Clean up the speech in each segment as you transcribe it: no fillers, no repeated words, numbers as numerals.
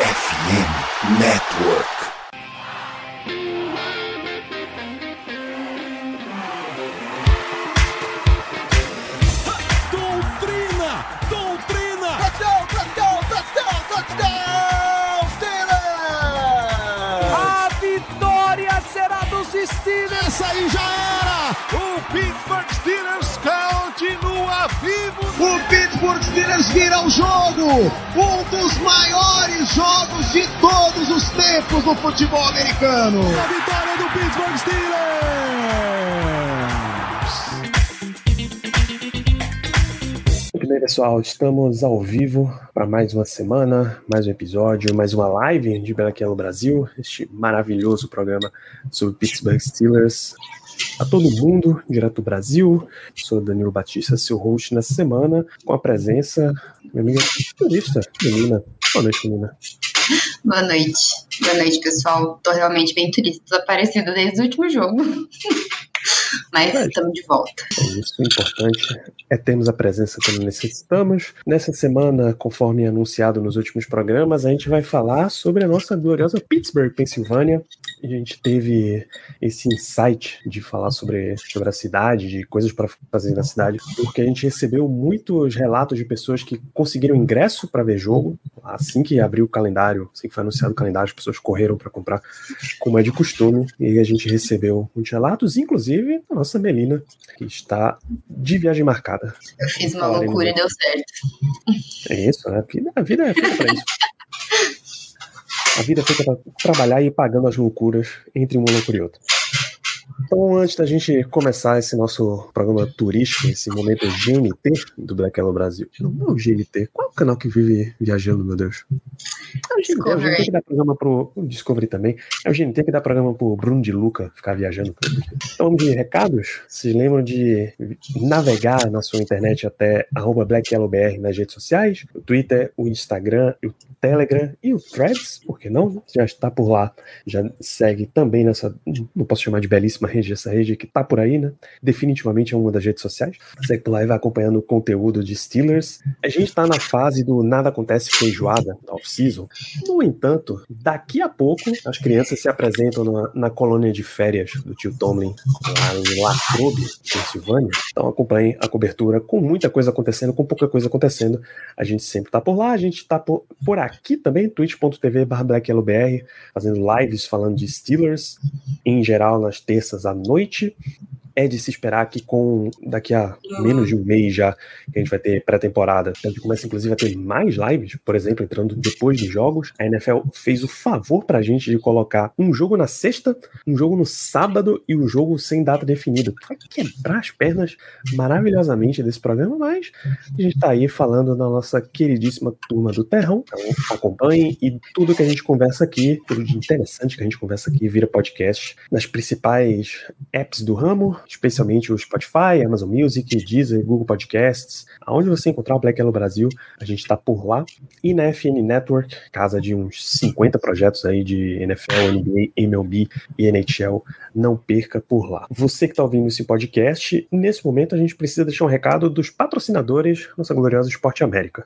FN Network. Steelers, aí já era! O Pittsburgh Steelers continua vivo! O Pittsburgh Steelers vira o jogo! Um dos maiores jogos de todos os tempos no futebol americano! A vitória do Pittsburgh Steelers! Muito bem, pessoal, estamos ao vivo para mais uma semana, mais um episódio, mais uma live de Black Yellow Brasil, este maravilhoso programa sobre Pittsburgh Steelers. A todo mundo, direto do Brasil, sou Danilo Batista, seu host nessa semana, com a presença da minha amiga jornalista, Melina. Boa noite, Melina. Boa noite. Boa noite, pessoal. Tô realmente bem triste, desaparecendo desde o último jogo. Mas estamos de volta. Isso é importante, é termos a presença quando necessitamos. Nessa semana, conforme anunciado nos últimos programas, a gente vai falar sobre a nossa gloriosa Pittsburgh, Pensilvânia. A gente teve esse insight de falar sobre a cidade, de coisas para fazer na cidade, porque a gente recebeu muitos relatos de pessoas que conseguiram ingresso para ver jogo. Assim que abriu o calendário, assim que foi anunciado o calendário, as pessoas correram para comprar, como é de costume, e a gente recebeu muitos relatos, inclusive a nossa Melina, que está de viagem marcada. Eu fiz uma loucura e deu certo. É isso, né? A vida é feita para isso. A vida é feita para trabalhar e ir pagando as loucuras entre uma loucura e outra. Então, antes da gente começar esse nosso programa turístico, esse momento GNT do Black Yellow Brasil. Não é o GNT. Qual é o canal que vive viajando, meu Deus? É o GNT que dá programa pro Discovery também. É o GNT que dá programa pro Bruno de Luca ficar viajando. Então, vamos de recados. Vocês lembram de navegar na sua internet até @BlackYellowBR nas redes sociais? O Twitter, o Instagram, o Telegram e o Threads, por que não? Já está por lá. Já segue também nessa, não posso chamar de belíssima rede, essa rede que tá por aí, né? Definitivamente é uma das redes sociais. Segue por lá e vai acompanhando o conteúdo de Steelers. A gente tá na fase do nada acontece feijoada, off-season. No entanto, daqui a pouco, as crianças se apresentam na colônia de férias do tio Tomlin, lá em Latrobe, Pensilvânia. Então acompanhem a cobertura com muita coisa acontecendo, com pouca coisa acontecendo. A gente sempre tá por lá, a gente tá por aqui também, twitch.tv/blackyellowbr, fazendo lives falando de Steelers, em geral nas terças à noite. É de se esperar que daqui a menos de um mês já, que a gente vai ter pré-temporada. A gente começa, inclusive, a ter mais lives, por exemplo, entrando depois de jogos. A NFL fez o favor pra gente de colocar um jogo na sexta, um jogo no sábado e um jogo sem data definida. Vai quebrar as pernas maravilhosamente desse programa, mas a gente tá aí falando da nossa queridíssima turma do terrão. Então, acompanhem, e tudo que a gente conversa aqui, tudo de interessante que a gente conversa aqui, vira podcast nas principais apps do ramo, especialmente o Spotify, Amazon Music, Deezer, Google Podcasts, aonde você encontrar o Black Yellow Brasil, a gente tá por lá. E na FN Network, casa de uns 50 projetos aí de NFL, NBA, MLB e NHL, não perca por lá. Você que tá ouvindo esse podcast, nesse momento a gente precisa deixar um recado dos patrocinadores, nossa gloriosa Sport América.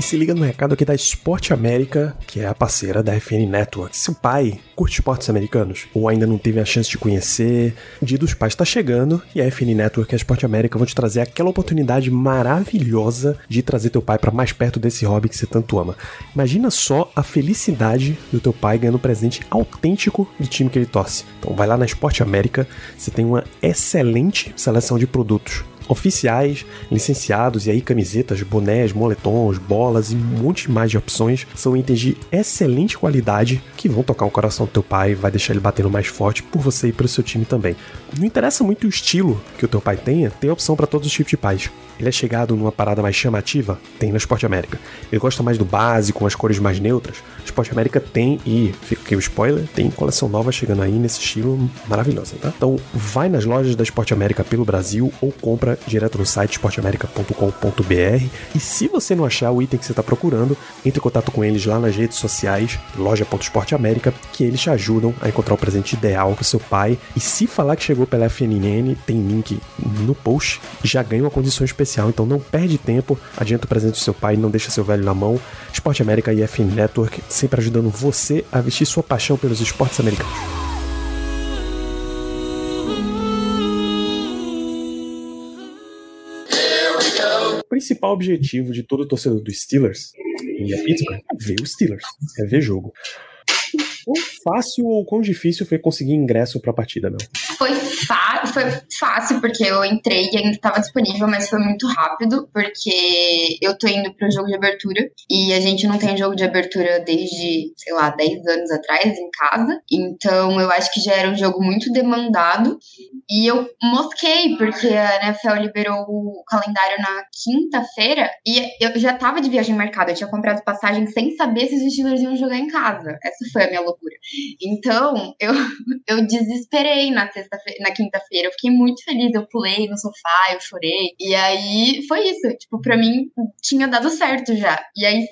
Se liga no recado aqui da Sport América, que é a parceira da FN Network. Seu pai curte esportes americanos ou ainda não teve a chance de conhecer, o Dia dos Pais está chegando e a FN Network e a Sport América vão te trazer aquela oportunidade maravilhosa de trazer teu pai para mais perto desse hobby que você tanto ama. Imagina só a felicidade do teu pai ganhando um presente autêntico do time que ele torce. Então vai lá na Sport América, você tem uma excelente seleção de produtos oficiais, licenciados, e aí camisetas, bonés, moletons, bolas e um monte mais de opções. São itens de excelente qualidade que vão tocar o coração do teu pai, vai deixar ele batendo mais forte por você e pelo seu time também. Não interessa muito o estilo que o teu pai tenha, tem opção para todos os tipos de pais. Ele é chegado numa parada mais chamativa? Tem na Sport América. Ele gosta mais do básico, as cores mais neutras? Sport América tem, e fica aqui o spoiler, tem coleção nova chegando aí nesse estilo maravilhosa, tá? Então vai nas lojas da Sport América pelo Brasil ou compra direto no site sportamerica.com.br. E se você não achar o item que você está procurando, entre em contato com eles lá nas redes sociais, loja.sportamerica, que eles te ajudam a encontrar o presente ideal para o seu pai. E se falar que chegou pela FNN, tem link no post, já ganha uma condição especial. Então não perde tempo, adianta o presente do seu pai, não deixa seu velho na mão. Sport América e FN Network, sempre ajudando você a vestir sua paixão pelos esportes americanos. O principal objetivo de todo torcedor dos Steelers em Pittsburgh é ver os Steelers, é ver jogo. Quão fácil ou quão difícil foi conseguir ingresso para a partida, Mel? Foi fácil, porque eu entrei e ainda estava disponível, mas foi muito rápido, porque eu tô indo pro jogo de abertura, e a gente não tem jogo de abertura desde, 10 anos atrás, em casa, então eu acho que já era um jogo muito demandado, e eu mosquei, porque a NFL liberou o calendário na quinta-feira, e eu já tava de viagem marcada, eu tinha comprado passagem sem saber se os Steelers iam jogar em casa, essa foi a minha loucura. Então, eu desesperei na quinta-feira, eu fiquei muito feliz, eu pulei no sofá, eu chorei, e aí foi isso, pra mim tinha dado certo já, e aí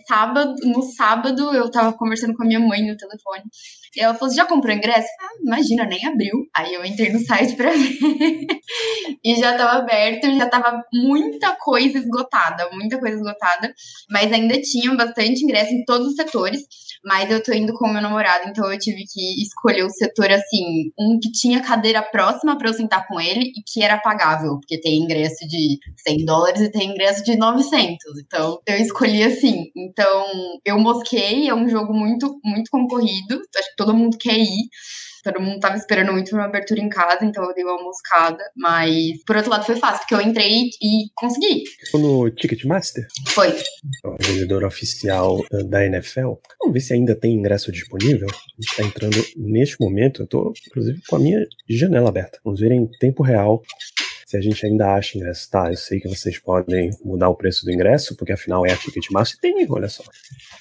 no sábado eu tava conversando com a minha mãe no telefone, e ela falou, já comprou ingresso? Ah, imagina, nem abriu, aí eu entrei no site pra ver, e já tava aberto, já tava muita coisa esgotada, mas ainda tinha bastante ingresso em todos os setores, mas eu tô indo com o meu namorado, então eu tive que escolher o setor, assim, um que tinha cadeira próxima pra eu sentar com ele e que era pagável, porque tem ingresso de $100 e tem ingresso de 900, então eu escolhi assim. Então eu mosquei, é um jogo muito, muito concorrido, acho que todo mundo quer ir. Todo mundo tava esperando muito uma abertura em casa, então eu dei uma moscada, mas por outro lado foi fácil, porque eu entrei e consegui. Foi no Ticketmaster? Foi. O vendedor oficial da NFL. Vamos ver se ainda tem ingresso disponível. A gente tá entrando neste momento, eu tô inclusive com a minha janela aberta. Vamos ver em tempo real se a gente ainda acha ingresso. Tá, eu sei que vocês podem mudar o preço do ingresso, porque afinal é a Ticketmaster. Tem, olha só.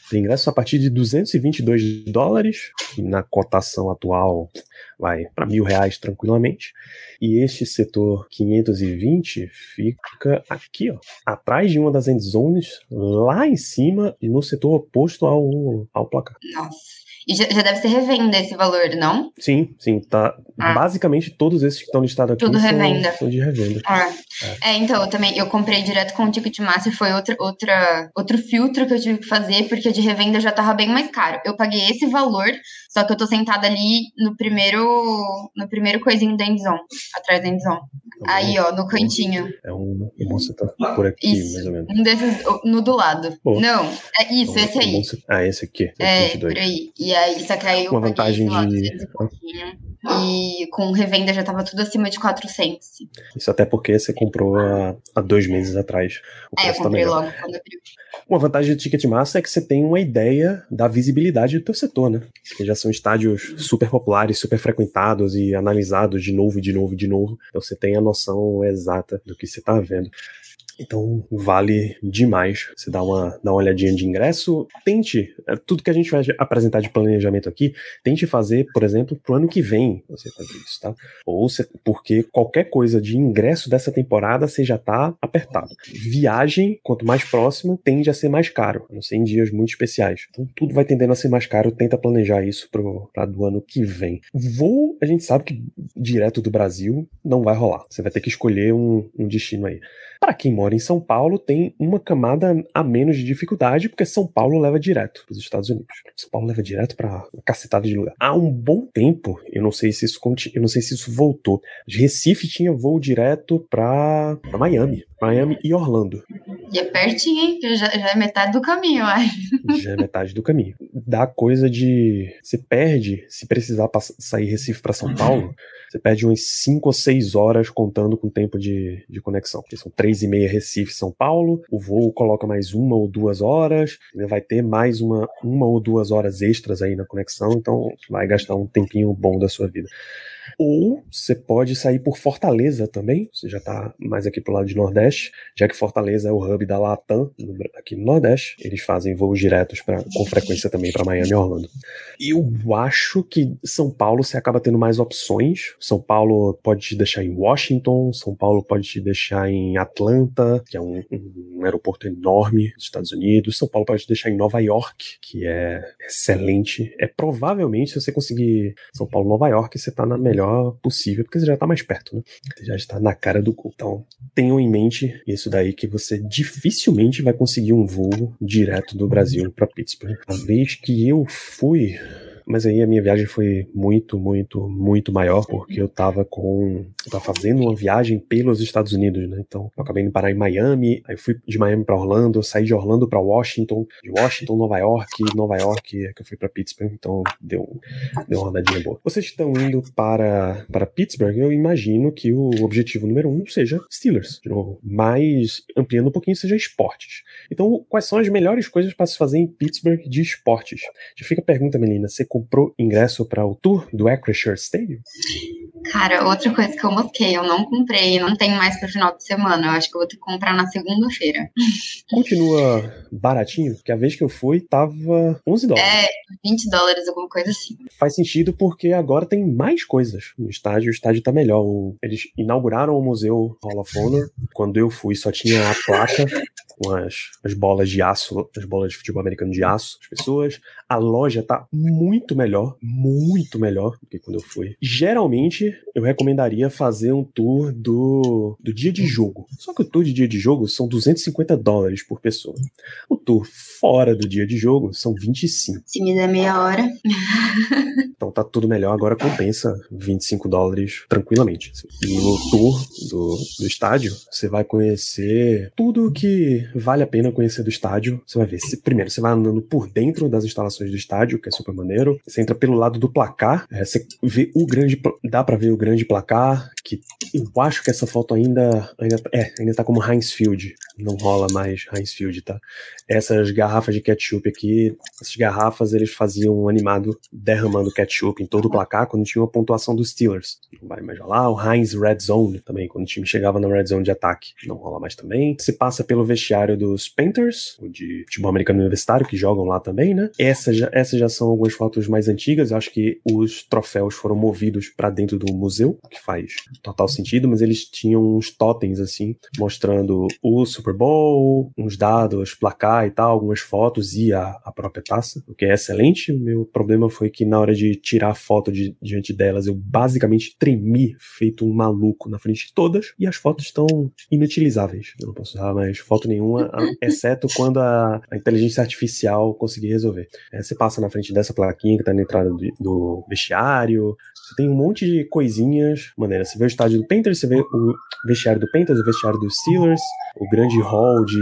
Tem ingresso a partir de $222, que na cotação atual vai para R$1.000 tranquilamente. E este setor 520 fica aqui, ó, atrás de uma das endzones, lá em cima, e no setor oposto ao placar. Nossa. E já deve ser revenda esse valor, não? Sim, tá. Basicamente todos esses que estão listados aqui são de revenda. Então, eu comprei direto com o Ticketmaster, foi outro filtro que eu tive que fazer, porque de revenda já tava bem mais caro. Eu paguei esse valor, só que eu tô sentada ali no primeiro coisinho da Endzone, atrás da Endzone. Aí, ó, no cantinho. É um bom setor por aqui, isso, mais ou menos. Um desses, no do lado. Boa. Não, é isso, então, esse aí. Esse aqui. É, por aí. E aí, só que aí eu paguei e com revenda já tava tudo acima de 400. Isso até porque você comprou há 2 meses atrás. Eu comprei logo quando abriu. Uma vantagem do Ticketmaster é que você tem uma ideia da visibilidade do teu setor, né? Porque já são estádios super populares, super frequentados e analisados de novo. Então você tem a noção exata do que você tá vendo. Então, vale demais. Você dá uma olhadinha de ingresso. Tente, tudo que a gente vai apresentar de planejamento aqui, tente fazer, por exemplo, pro ano que vem você fazer isso, tá? Porque qualquer coisa de ingresso dessa temporada você já tá apertado. Viagem, quanto mais próximo, tende a ser mais caro, a não ser em dias muito especiais. Então, tudo vai tendendo a ser mais caro. Tenta planejar isso pra do ano que vem. Voo, a gente sabe que direto do Brasil não vai rolar. Você vai ter que escolher um destino aí. Para quem mora em São Paulo, tem uma camada a menos de dificuldade, porque São Paulo leva direto para os Estados Unidos. São Paulo leva direto para uma cacetada de lugar. Há um bom tempo, eu não sei se isso voltou. Recife tinha voo direto para Miami e Orlando. E é pertinho, hein? Já é metade do caminho, eu acho. Já é metade do caminho. Dá coisa de... Você perde, se precisar sair Recife para São Paulo, você perde umas 5 ou 6 horas contando com o tempo de conexão. Porque são 3:30 Recife, São Paulo. O voo coloca mais 1 ou 2 horas. Vai ter mais uma ou 2 horas extras aí na conexão. Então vai gastar um tempinho bom da sua vida. Ou você pode sair por Fortaleza também, você já está mais aqui pro lado de Nordeste, já que Fortaleza é o hub da Latam aqui no Nordeste, eles fazem voos diretos com frequência também para Miami e Orlando. Eu acho que São Paulo você acaba tendo mais opções. São Paulo pode te deixar em Washington, São Paulo pode te deixar em Atlanta, que é um aeroporto enorme dos Estados Unidos, São Paulo pode te deixar em Nova York, que é excelente. É provavelmente, se você conseguir São Paulo, Nova York, você tá na melhor possível, porque você já tá mais perto, né? Você já está na cara do gol. Então, tenham em mente isso daí, que você dificilmente vai conseguir um voo direto do Brasil para Pittsburgh. A vez que eu fui... Mas aí a minha viagem foi muito, muito, muito maior, porque eu tava fazendo uma viagem pelos Estados Unidos, né? Então, eu acabei indo parar em Miami, aí eu fui de Miami pra Orlando, eu saí de Orlando pra Washington, de Washington, Nova York, é que eu fui pra Pittsburgh, então deu uma rodadinha boa. Vocês estão indo para Pittsburgh, eu imagino que o objetivo número 1 seja Steelers, de novo, mas ampliando um pouquinho, seja esportes. Então, quais são as melhores coisas para se fazer em Pittsburgh de esportes? Já fica a pergunta, Melina, você comprou ingresso para o tour do Acrisure Stadium? Cara, outra coisa que eu mosquei, eu não comprei, não tenho mais para o final de semana, eu acho que eu vou ter que comprar na segunda-feira. Continua baratinho? Porque a vez que eu fui, tava $11. É, $20, alguma coisa assim. Faz sentido porque agora tem mais coisas no estádio, o estádio tá melhor. Eles inauguraram o Museu Hall of Honor, quando eu fui só tinha a placa com as bolas de aço, as bolas de futebol americano de aço, as pessoas. A loja tá muito melhor do que quando eu fui. Geralmente, eu recomendaria fazer um tour do dia de jogo. Só que o tour de dia de jogo são $250 por pessoa. O tour fora do dia de jogo são 25. Se me der meia hora. Então tá tudo melhor, agora compensa $25 tranquilamente. E no tour do estádio, você vai conhecer tudo que vale a pena conhecer do estádio. Você vai ver, primeiro, você vai andando por dentro das instalações do estádio, que é super maneiro. Você entra pelo lado do placar, você vê dá pra ver o grande placar, que eu acho que essa foto ainda tá como Heinz Field, não rola mais Heinz Field, tá? Essas garrafas de ketchup aqui, essas garrafas eles faziam um animado derramando ketchup em todo o placar quando tinha uma pontuação dos Steelers, não vai mais rolar. O Heinz Red Zone também, quando o time chegava na Red Zone de ataque, não rola mais também. Você passa pelo vestiário dos Panthers, o de futebol americano universitário, que jogam lá também, né? Essas já são algumas fotos mais antigas, eu acho que os troféus foram movidos pra dentro do museu, o que faz total sentido, mas eles tinham uns totens assim, mostrando o Super Bowl, uns dados, placar e tal, algumas fotos e a própria taça, o que é excelente. O meu problema foi que na hora de tirar a foto diante delas, eu basicamente tremi, feito um maluco na frente de todas, e as fotos estão inutilizáveis, eu não posso usar mais foto nenhuma, exceto quando a inteligência artificial conseguir resolver. Você passa na frente dessa plaquinha que tá na entrada do vestiário, você tem um monte de coisinhas maneiras. Você vê o estádio do Panthers, você vê o vestiário do Panthers, o vestiário dos Steelers, o grande hall de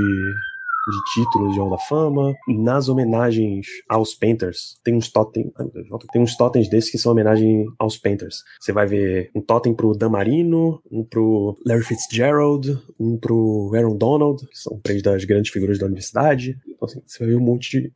títulos de Hall da Fama. Nas homenagens aos Panthers, tem uns totens desses que são homenagem aos Panthers. Você vai ver um totem pro Dan Marino, um pro Larry Fitzgerald, um pro Aaron Donald, que são três das grandes figuras da universidade. Então, assim, você vai ver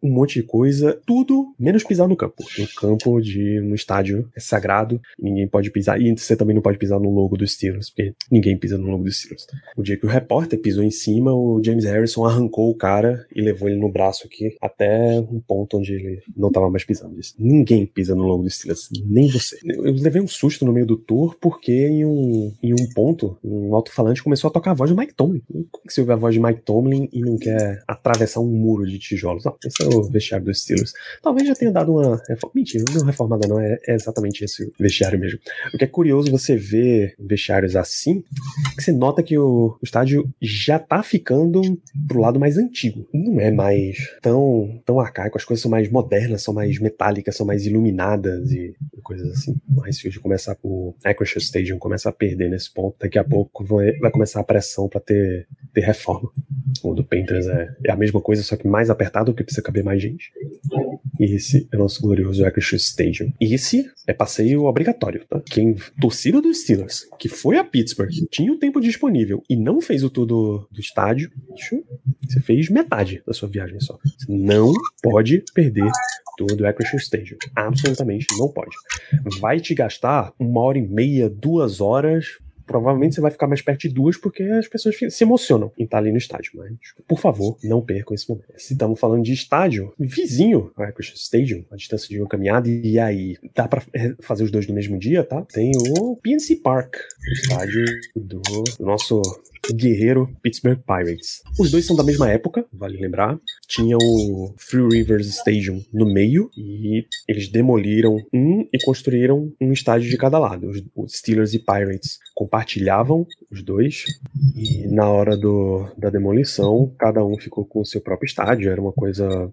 um monte de coisa, tudo menos pisar no campo. O campo de um estádio é sagrado, ninguém pode pisar, e você também não pode pisar no logo dos Steelers, porque ninguém pisa no logo dos Steelers. O dia que o repórter pisou em cima, o James Harrison arrancou o cara e levou ele no braço aqui até um ponto onde ele não tava mais pisando. Disse, ninguém pisa no logo do Steelers, nem você. Eu levei um susto no meio do tour porque em um ponto, um alto-falante começou a tocar a voz de Mike Tomlin. Como é que você ouve a voz de Mike Tomlin e não quer atravessar um muro de tijolos? Ah, esse é o vestiário dos Steelers. Talvez já tenha dado uma... Mentira, não é reformada não, é exatamente esse o vestiário mesmo. O que é curioso, você vê vestiários assim, que você nota que o estádio já tá ficando pro lado mais antigo, não é mais tão arcaico, as coisas são mais modernas, são mais metálicas, são mais iluminadas e coisas assim. Mas se o Acrisure Stadium começa a perder nesse ponto, daqui a pouco vai começar a pressão pra ter reforma. O do Panthers é a mesma coisa, só que mais apertado, porque precisa caber mais gente. E esse é o nosso glorioso Acrisure Stadium. E esse é passeio obrigatório, tá? Quem torcida dos Steelers, que foi a Pittsburgh, tinha o tempo disponível e não fez o tour do estádio, você fez metade da sua viagem só. Você não pode perder tour do Acrisure Stadium. Absolutamente não pode. Vai te gastar 1h30, 2 horas... Provavelmente você vai ficar mais perto de 2, porque as pessoas se emocionam em estar ali no estádio. Mas, por favor, não percam esse momento. Se estamos falando de estádio, vizinho ao Acrisure Stadium, a distância de uma caminhada, e aí dá pra fazer os dois no mesmo dia, tá? Tem o PNC Park, o estádio do nosso guerreiro Pittsburgh Pirates. Os dois são da mesma época, vale lembrar. Tinha o Three Rivers Stadium no meio, e eles demoliram um e construíram um estádio de cada lado. Os Steelers e Pirates compartilhavam os dois, e na hora da demolição, cada um ficou com o seu próprio estádio. Era uma coisa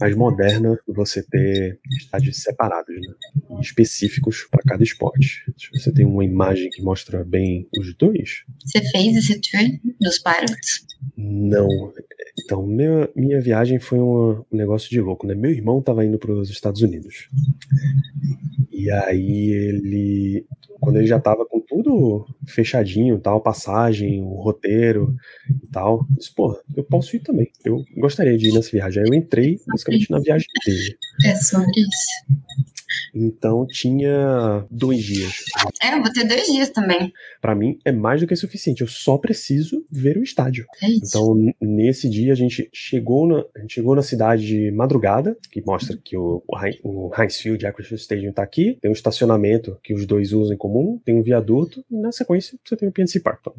mais moderna você ter estádios separados, né? Específicos para cada esporte. Você tem uma imagem que mostra bem os dois. Você fez esse tour dos Pirates? Não. Então, minha viagem foi um negócio de louco, né? Meu irmão estava indo para os Estados Unidos. E aí ele... Quando ele já estava com tudo fechadinho, tal, passagem, o roteiro e tal, eu disse, pô, eu posso ir também. Eu gostaria de ir nessa viagem. Aí eu entrei basicamente na viagem dele. É sobre isso. Então tinha 2 dias. É, eu vou ter 2 dias também. Pra mim é mais do que suficiente. Eu só preciso ver o estádio. É isso. Então nesse dia a gente chegou na cidade de madrugada, que mostra que o Heinz Field, Acrisure Stadium tá aqui. Tem um estacionamento que os dois usam em comum. Tem um viaduto e na sequência você tem o PNC Park. Então,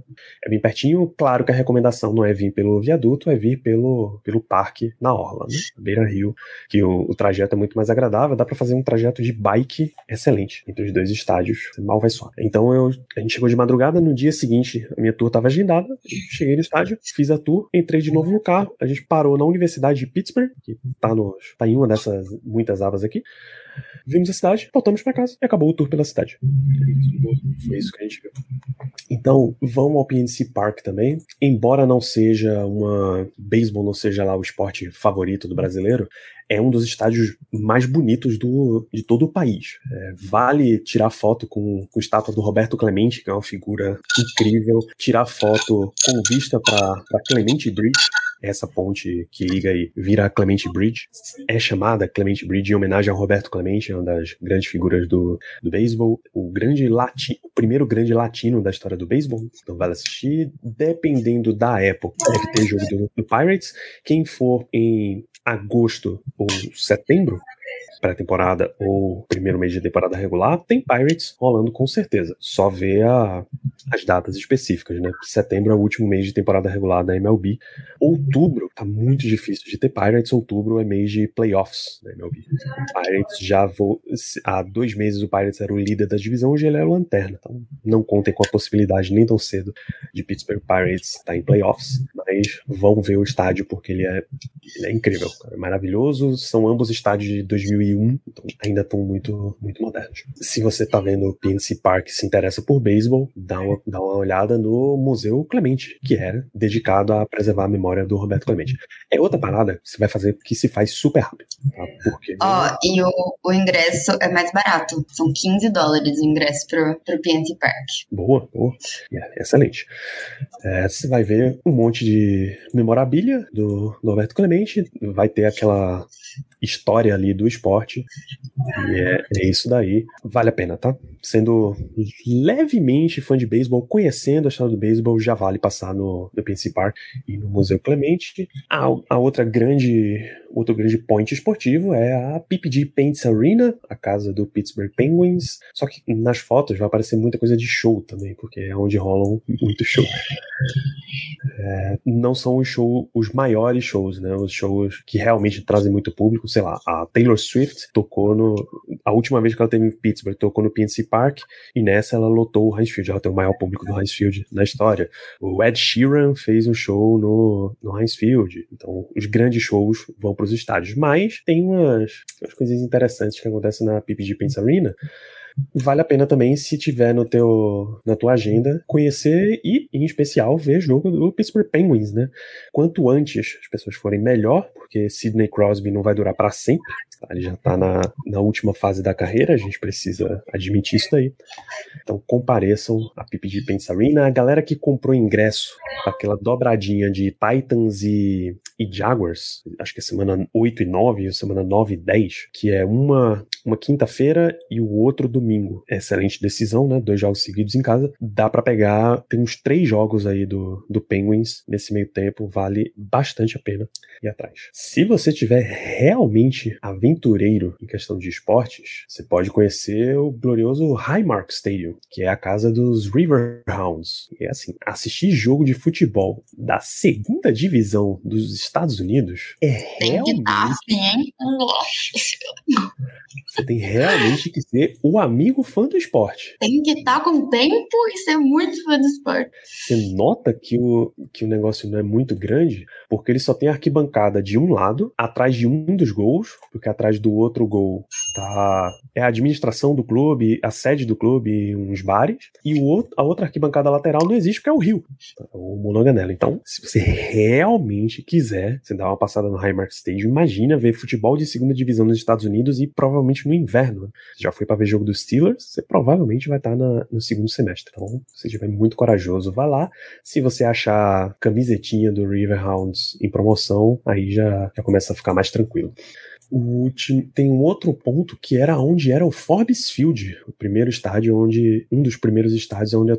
é bem pertinho. Claro que a recomendação não é vir pelo viaduto, é vir pelo parque na orla, né? Beira Rio, que o trajeto é muito mais agradável. Dá pra fazer um trajeto de bike excelente entre os dois estádios, você mal vai só. Então a gente chegou de madrugada, no dia seguinte a minha tour estava agendada, cheguei no estádio, fiz a tour, entrei de novo no carro, a gente parou na Universidade de Pittsburgh, que tá em uma dessas muitas abas aqui, vimos a cidade, voltamos para casa e acabou o tour pela cidade. Foi isso que a gente viu. Então vamos ao PNC Park também, embora não seja beisebol não seja lá o esporte favorito do brasileiro, é um dos estádios mais bonitos de todo o país. É, vale tirar foto com a estátua do Roberto Clemente, que é uma figura incrível. Tirar foto com vista para Clemente Bridge, essa ponte que liga e vira Clemente Bridge. É chamada Clemente Bridge em homenagem ao Roberto Clemente, uma das grandes figuras do beisebol. O primeiro grande latino da história do beisebol. Então vale assistir, dependendo da época. Deve ter jogo do Pirates. Quem for em agosto ou setembro, pré-temporada ou primeiro mês de temporada regular, tem Pirates rolando com certeza. Só vê as datas específicas, né? Setembro é o último mês de temporada regular da MLB. Outubro tá muito difícil de ter Pirates. Outubro é mês de playoffs da MLB. O Pirates há 2 meses o Pirates era o líder da divisão, hoje ele é o lanterna. Então não contem com a possibilidade nem tão cedo de Pittsburgh Pirates estar em playoffs, mas vão ver o estádio porque ele é incrível, cara, é maravilhoso. São ambos estádios de 2001, então ainda estão muito, muito modernos. Se você tá vendo o PNC Park e se interessa por beisebol, dá uma olhada no Museu Clemente, que era dedicado a preservar a memória do Roberto Clemente. É outra parada que você vai fazer que se faz super rápido. Tá? Porque... e o ingresso é mais barato. São $15 o ingresso pro PNC Park. Boa, boa. Yeah, excelente. É, você vai ver um monte de memorabilia do Roberto Clemente. Vai ter aquela história ali do esporte. E é isso daí. Vale a pena, tá? Sendo levemente fã de beisebol, conhecendo a história do beisebol, já vale passar no PNC Park e no Museu Clemente. A outro grande point esportivo é a PPG Paints Arena, a casa do Pittsburgh Penguins. Só que nas fotos vai aparecer muita coisa de show também, porque é onde rolam muito show. É, não são os maiores shows, né? Os shows que realmente trazem muito público. Sei lá, a Taylor Swift tocou a última vez que ela teve em Pittsburgh, tocou no PNC Park, e nessa ela lotou o Heinz Field. Ela tem o maior público do Heinz Field na história. O Ed Sheeran fez um show no Heinz Field. Então, os grandes shows vão para os estádios. Mas tem umas coisinhas interessantes que acontecem na PPG Paints Arena, Vale a pena também, se tiver na tua agenda, conhecer e, em especial, ver jogo do Pittsburgh Penguins, né? Quanto antes as pessoas forem, melhor, porque Sidney Crosby não vai durar para sempre. Ele já está na última fase da carreira, a gente precisa admitir isso daí. Então compareçam à PPG Paints Arena. A galera que comprou ingresso para aquela dobradinha de Titans e Jaguars, acho que é semana 8 e 9, semana 9 e 10, que é uma quinta-feira e o outro domingo. Excelente decisão, né? 2 jogos seguidos em casa. Dá para pegar, tem uns 3 jogos aí do Penguins nesse meio tempo, vale bastante a pena ir atrás. Se você tiver realmente aventureiro em questão de esportes, você pode conhecer o glorioso Highmark Stadium, que é a casa dos Riverhounds. E é assim, assistir jogo de futebol da segunda divisão dos Estados Unidos é realmente... Tem que dar assim, hein? Você tem realmente que ser o amigo fã do esporte. Tem que estar com tempo e ser muito fã do esporte. Você nota que o negócio não é muito grande, porque ele só tem arquibancada de um lado, atrás de um dos gols, porque atrás do outro gol é a administração do clube, a sede do clube, uns bares, e a outra arquibancada lateral não existe, porque é o Rio, o Mononganela. Então, se você realmente quiser, você dá uma passada no Highmark Stadium, imagina ver futebol de segunda divisão nos Estados Unidos, e provavelmente no inverno. Você já foi pra ver jogo dos Steelers, você provavelmente vai estar no segundo semestre. Então, se você estiver muito corajoso, vai lá. Se você achar camisetinha do Riverhounds em promoção, aí já começa a ficar mais tranquilo. Tem um outro ponto que era onde era o Forbes Field, o primeiro estádio um dos primeiros estádios onde a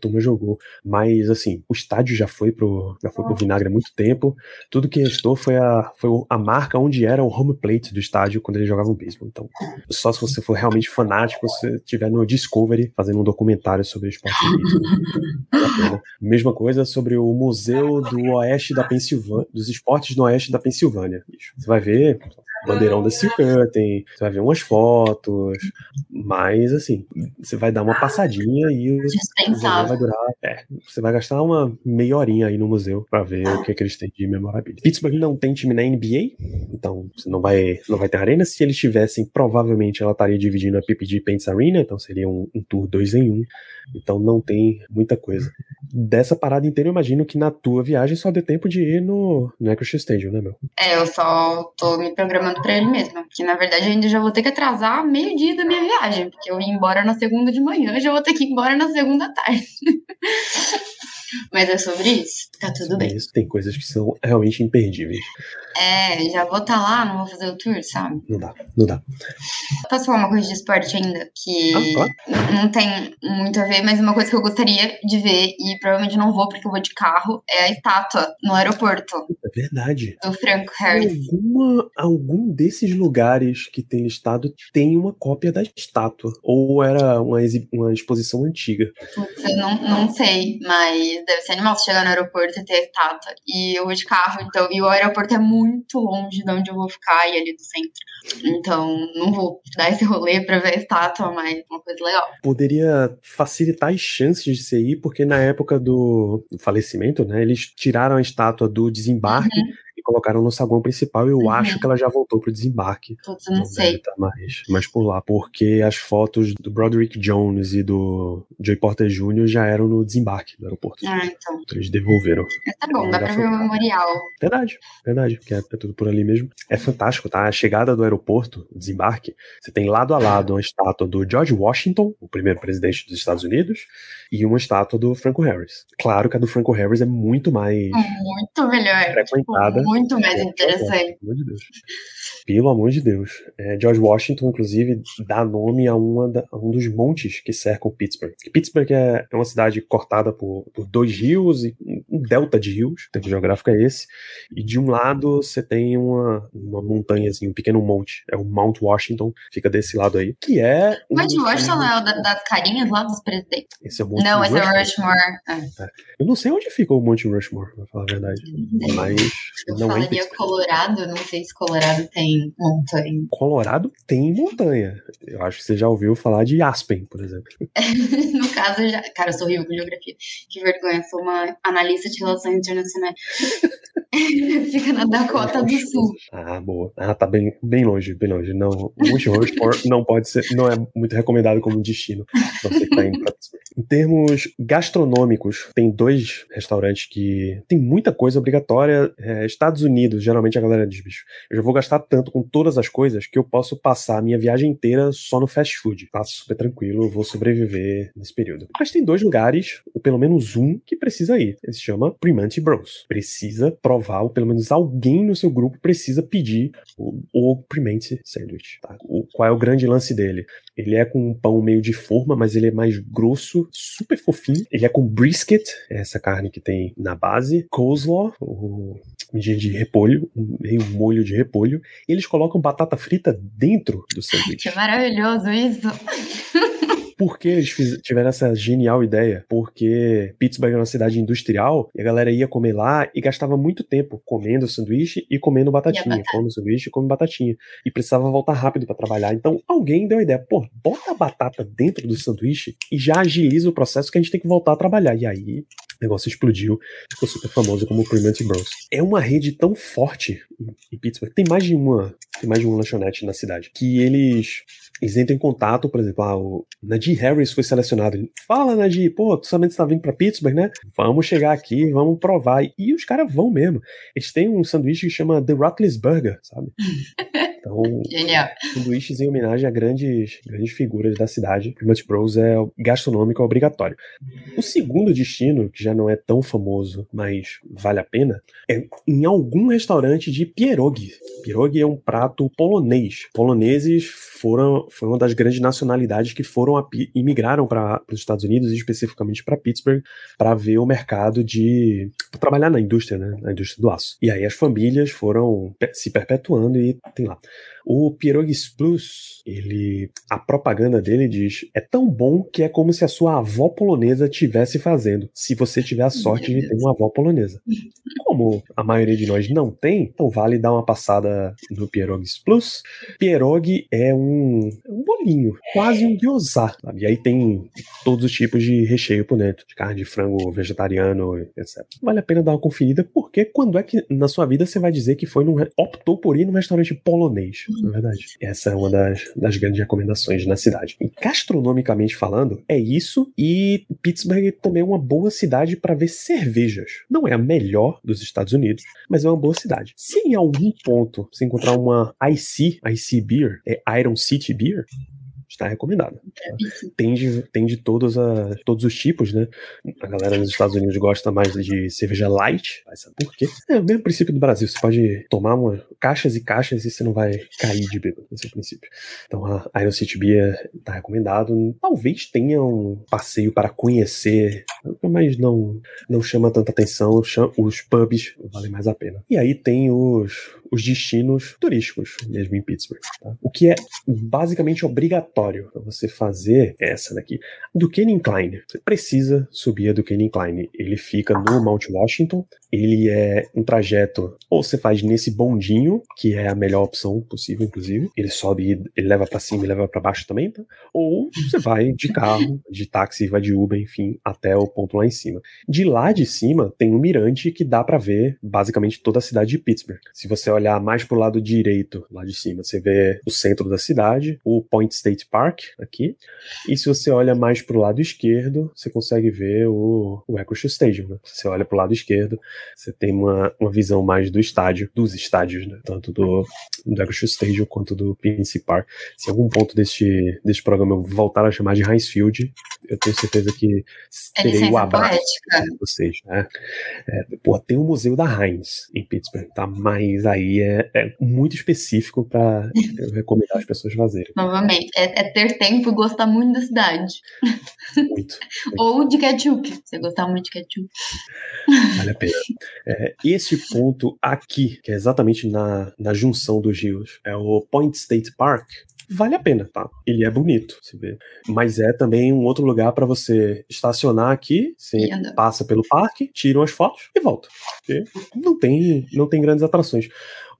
turma jogou. Mas, assim, o estádio já foi pro vinagre há muito tempo. Tudo que restou foi a marca onde era o home plate do estádio quando eles jogavam beisebol. Então, só se você for realmente fanático, se você estiver no Discovery fazendo um documentário sobre o esporte de beisebol. Mesma coisa sobre o Museu dos Esportes do Oeste da Pensilvânia. Você vai ver... Bandeirão da Scranton, você vai ver umas fotos, mas assim, você vai dar uma passadinha e o museu vai durar. Você vai gastar uma meia horinha aí no museu pra ver o que é que eles têm de memorabilidade. Pittsburgh não tem time na NBA, então você não vai ter arena. Se eles tivessem, provavelmente ela estaria dividindo a PPG Paints Arena, então seria um tour 2 em 1. Então não tem muita coisa. Dessa parada inteira, eu imagino que na tua viagem só deu tempo de ir no Acrisure Stadium, né, meu? Eu só tô me programando pra ele mesmo. Que na verdade eu ainda já vou ter que atrasar meio-dia da minha viagem, porque eu ia embora na segunda de manhã e já vou ter que ir embora na segunda à tarde. Mas é sobre isso, tá tudo bem. Isso, tem coisas que são realmente imperdíveis. Já vou estar lá, não vou fazer o tour, sabe? Não dá. Posso falar uma coisa de esporte ainda? Que não tem muito a ver, mas uma coisa que eu gostaria de ver, e provavelmente não vou porque eu vou de carro, é a estátua no aeroporto. É verdade. Do Franco Harris. Algum desses lugares que tem listado tem uma cópia da estátua, ou era uma exposição antiga. Eu não sei, mas deve ser animal chegar no aeroporto e ter a estátua. E eu vou de carro, então. E o aeroporto é muito longe de onde eu vou ficar e ali do centro. Então, não vou dar esse rolê pra ver a estátua, mas é uma coisa legal. Poderia facilitar as chances de você ir, porque na época do falecimento, né? Eles tiraram a estátua do desembarque. Uhum. Colocaram no saguão principal e eu acho que ela já voltou pro desembarque. Putz, não sei. Tá mais por lá, porque as fotos do Broderick Jones e do Joey Porter Jr. já eram no desembarque do aeroporto. Então. Eles devolveram. Tá bom, dá pra ver o memorial. Verdade, porque é tudo por ali mesmo. É fantástico, tá? A chegada do aeroporto, o desembarque, você tem lado a lado uma estátua do George Washington, o primeiro presidente dos Estados Unidos, e uma estátua do Franco Harris. Claro que a do Franco Harris é muito mais... Muito melhor. Frequentada. Muito mais interessante. Pelo amor de Deus. George Washington, inclusive, dá nome a um dos montes que cercam Pittsburgh. Pittsburgh é uma cidade cortada por 2 rios, e um delta de rios, o termo geográfico é esse, e de um lado você tem uma montanha, assim, um pequeno monte, é o Mount Washington, fica desse lado aí, que é... Mount Washington é o das carinhas lá dos presidentes? Esse é o Monte Rushmore. Não, esse é o Rushmore. Eu não sei onde fica o Monte Rushmore, pra falar a verdade, mas... Eu falaria Colorado, não sei se Colorado tem montanha. Colorado tem montanha. Eu acho que você já ouviu falar de Aspen, por exemplo. No caso, já... Cara, eu sou horrível com geografia. Que vergonha, sou uma analista de relações internacionais. fica na Dakota do Sul. Ah, boa. Ah, tá bem, bem longe, bem longe. Não, Windrush não pode ser, não é muito recomendado como destino pra você que tá indo pra Pittsburgh. Em termos gastronômicos, tem dois restaurantes que tem muita coisa obrigatória. Estados Unidos, geralmente a galera diz, bicho, eu já vou gastar tanto com todas as coisas que eu posso passar a minha viagem inteira só no fast food. Tá super tranquilo, vou sobreviver nesse período. Mas tem dois lugares, ou pelo menos um, que precisa ir. Ele se chama Primanti Bros. Precisa provar, ou pelo menos alguém no seu grupo precisa pedir o Primanti Sandwich. Tá? Qual é o grande lance dele? Ele é com um pão meio de forma, mas ele é mais grosso, super fofinho. Ele é com brisket, essa carne que tem na base, coleslaw, de repolho, meio molho de repolho. E eles colocam batata frita dentro do sanduíche. Que maravilhoso isso! Por que eles tiveram essa genial ideia? Porque Pittsburgh é uma cidade industrial e a galera ia comer lá e gastava muito tempo comendo sanduíche e comendo batatinha. Come sanduíche e come batatinha. E precisava voltar rápido pra trabalhar. Então alguém deu a ideia, pô, bota a batata dentro do sanduíche e já agiliza o processo que a gente tem que voltar a trabalhar. E aí o negócio explodiu, ficou super famoso como o Primanti Bros. É uma rede tão forte em Pittsburgh, tem mais de uma lanchonete na cidade, que eles entram em contato, por exemplo, o Najee Harris foi selecionado. Ele fala, Najee, pô, tu somente tá vindo pra Pittsburgh, né? Vamos chegar aqui, vamos provar. E os caras vão mesmo. Eles têm um sanduíche que chama The Rattles Burger, sabe? Então, genial. Sanduíches em homenagem a grandes figuras da cidade. Primanti Bros é gastronômico obrigatório. O segundo destino, que já não é tão famoso, mas vale a pena, é em algum restaurante de pierogi. Pierogi é um prato polonês. Poloneses foi uma das grandes nacionalidades que imigraram para os Estados Unidos, especificamente para Pittsburgh, para ver o mercado pra trabalhar na indústria, né? Na indústria do aço. E aí as famílias foram se perpetuando e tem lá. O Pierogi's Plus, a propaganda dele diz, é tão bom que é como se a sua avó polonesa estivesse fazendo, se você tiver a sorte de ter uma avó polonesa. Como a maioria de nós não tem, então vale dar uma passada no Pierogi's Plus. Pierogi é um bolinho, quase um gyoza, sabe? E aí tem todos os tipos de recheio por dentro, de carne de frango, vegetariano, etc. Vale a pena dar uma conferida, porque quando é que na sua vida você vai dizer que optou por ir num restaurante polonês? Na verdade, essa é uma das grandes recomendações na cidade. E gastronomicamente falando, é isso. E Pittsburgh também é uma boa cidade para ver cervejas. Não é a melhor dos Estados Unidos, mas é uma boa cidade. Se em algum ponto você encontrar uma IC Beer, Iron City Beer, está recomendado. Tem de todos os tipos, né? A galera nos Estados Unidos gosta mais de cerveja light, mas sabe por quê? É o mesmo princípio do Brasil. Você pode tomar caixas e caixas e você não vai cair de bêbado. Esse é o princípio. Então a Iron City Beer está recomendado. Talvez tenha um passeio para conhecer, mas não chama tanta atenção. Os pubs valem mais a pena. E aí tem os destinos turísticos, mesmo em Pittsburgh. Tá? O que é basicamente obrigatório para você fazer é essa daqui. Duquesne Incline. Você precisa subir a Duquesne Incline. Ele fica no Mount Washington. Ele é um trajeto, ou você faz nesse bondinho, que é a melhor opção possível, inclusive. Ele sobe, ele leva para cima e leva para baixo também, tá? Ou você vai de carro, de táxi, vai de Uber, enfim, até o ponto lá em cima. De lá de cima tem um mirante que dá para ver basicamente toda a cidade de Pittsburgh. Se você olhar mais pro lado direito, lá de cima, você vê o centro da cidade, o Point State Park, aqui. E se você olha mais pro lado esquerdo, você consegue ver o Acrisure Stadium, né? Se você olha pro lado esquerdo, você tem uma visão mais dos estádios, né? Tanto do Acrisure Stadium quanto do PNC Park. Se em algum ponto deste programa eu voltar a chamar de Heinz Field, eu tenho certeza que terei o abraço de vocês, né? Tem o Museu da Heinz em Pittsburgh, tá? Mas aí é muito específico para recomendar as pessoas fazerem. Novamente, é ter tempo e gostar muito da cidade. Muito. Ou de ketchup, se você gostar muito de ketchup. Vale a pena. Esse ponto aqui, que é exatamente na junção dos rios, é o Point State Park. Vale a pena, tá? Ele é bonito, você vê. Mas é também um outro lugar pra você estacionar aqui, você passa pelo parque, tira umas fotos e volta. Porque não tem grandes atrações.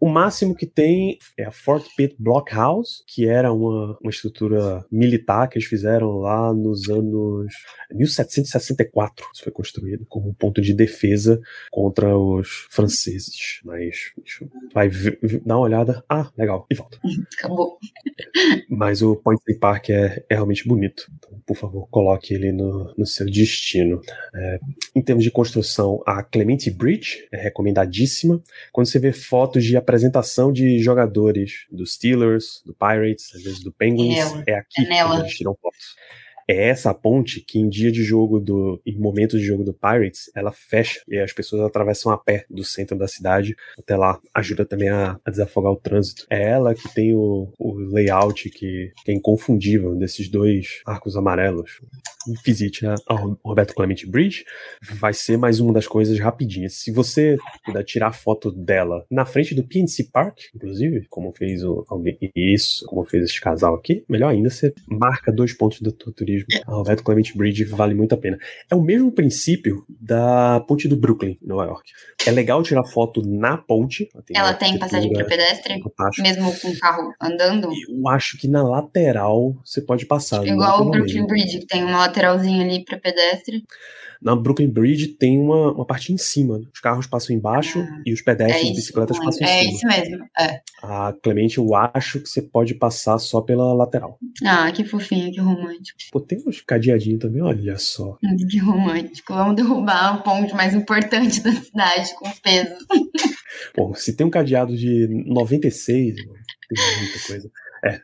O máximo que tem é a Fort Pitt Blockhouse, que era uma estrutura militar que eles fizeram lá nos anos 1764. Isso foi construído como um ponto de defesa contra os franceses. Mas deixa eu... vai dar uma olhada. Ah, legal. E volta. Acabou. Mas o Point State Park é realmente bonito. Então, por favor, coloque ele no seu destino. Em termos de construção, a Clemente Bridge é recomendadíssima. Quando você vê fotos de apresentação de jogadores do Steelers, do Pirates, às vezes do Penguins, é aqui que eles tiram fotos. É essa ponte que em dia de jogo em momentos de jogo do Pirates, ela fecha e as pessoas atravessam a pé do centro da cidade até lá, ajuda também a desafogar o trânsito. É ela que tem o layout que é inconfundível desses dois arcos amarelos. Visite a Roberto Clemente Bridge, vai ser mais uma das coisas rapidinhas. Se você puder tirar foto dela na frente do PNC Park, inclusive, como fez esse casal aqui, melhor ainda, você marca 2 pontos do turismo. A Roberto Clemente Bridge vale muito a pena. É o mesmo princípio da ponte do Brooklyn, Nova York. É legal tirar foto na ponte. Ela tem passagem para pedestre, mesmo com o carro andando. Eu acho que na lateral você pode passar. Tipo, igual o Brooklyn Bridge, que tem uma lateralzinha ali para pedestre. Na Brooklyn Bridge tem uma parte em cima, né? Os carros passam embaixo e os pedestres e bicicletas passam em cima. É isso mesmo. A Clemente, eu acho que você pode passar só pela lateral. Ah, que fofinho, que romântico. Pô, tem uns cadeadinhos também, olha só. Que romântico. Vamos derrubar o ponto mais importante da cidade com peso. Bom, se tem um cadeado de 96, tem muita coisa.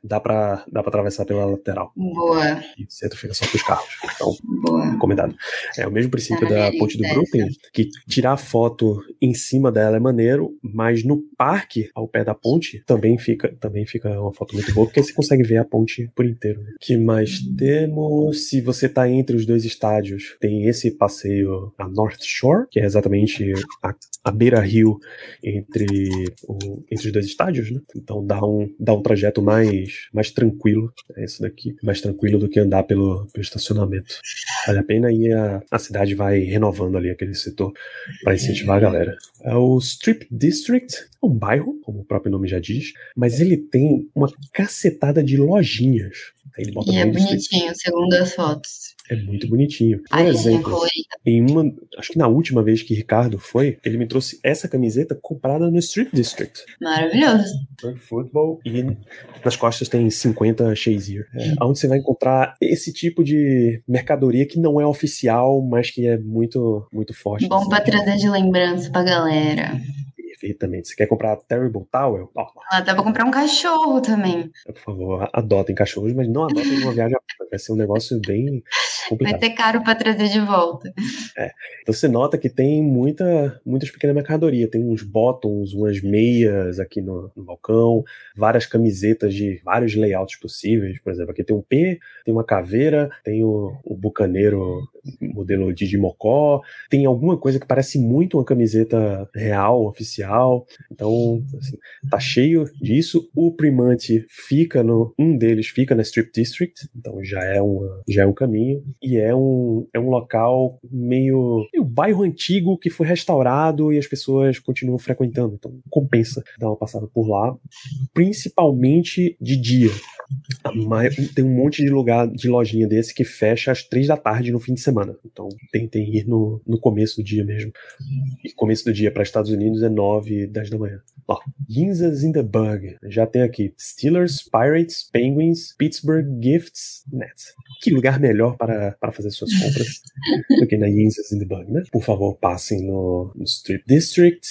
Dá pra atravessar pela lateral. Boa. E o centro fica só pros carros. Então, boa. Recomendado. É o mesmo princípio da ponte do Brooklyn, que tirar a foto em cima dela é maneiro, mas no parque, ao pé da ponte, também fica uma foto muito boa, porque você consegue ver a ponte por inteiro. O que mais temos? Se você tá entre os dois estádios, tem esse passeio a North Shore, que é exatamente a beira-rio entre os dois estádios, né? Então dá um trajeto mais tranquilo, é isso daqui, mais tranquilo do que andar pelo estacionamento. Vale a pena e a cidade vai renovando ali aquele setor para incentivar a galera. É o Strip District, um bairro, como o próprio nome já diz, mas ele tem uma cacetada de lojinhas. Ele bota e é bonitinho, segundo as fotos. É muito bonitinho. Por exemplo, acho que na última vez que Ricardo foi, ele me trouxe essa camiseta comprada no Strip District. Maravilhoso. Futebol e nas costas tem 50 Shazier. Onde você vai encontrar esse tipo de mercadoria que não é oficial, mas que é muito, muito forte. Bom assim, pra trazer de lembrança pra galera. Perfeitamente. Você quer comprar a Terrible Towel? Dá pra comprar um cachorro também. Por favor, adotem cachorros, mas não adotem uma viagem. Vai ser um negócio bem complicado. Vai ser caro pra trazer de volta. Então você nota que tem muitas pequenas mercadorias. Tem uns bottoms, umas meias aqui no balcão, várias camisetas de vários layouts possíveis. Por exemplo, aqui tem um P, tem uma caveira, tem o bucaneiro modelo de Mocó, tem alguma coisa que parece muito uma camiseta real, oficial. Então, assim, tá cheio disso. O Primanti fica na Strip District, então já é um caminho. E é um local meio bairro antigo que foi restaurado e as pessoas continuam frequentando. Então, compensa dar uma passada por lá, principalmente de dia. Tem um monte de lugar de lojinha desse que fecha às 3 da tarde no fim de semana. Então, tentem ir no começo do dia mesmo. E começo do dia para Estados Unidos é 9, 10 da manhã. Ginzas in the Bug. Já tem aqui Steelers, Pirates, Penguins, Pittsburgh Gifts, Nets. Que lugar melhor para fazer suas compras do que na Ginzas in the Bug, né? Por favor, passem no Strip District.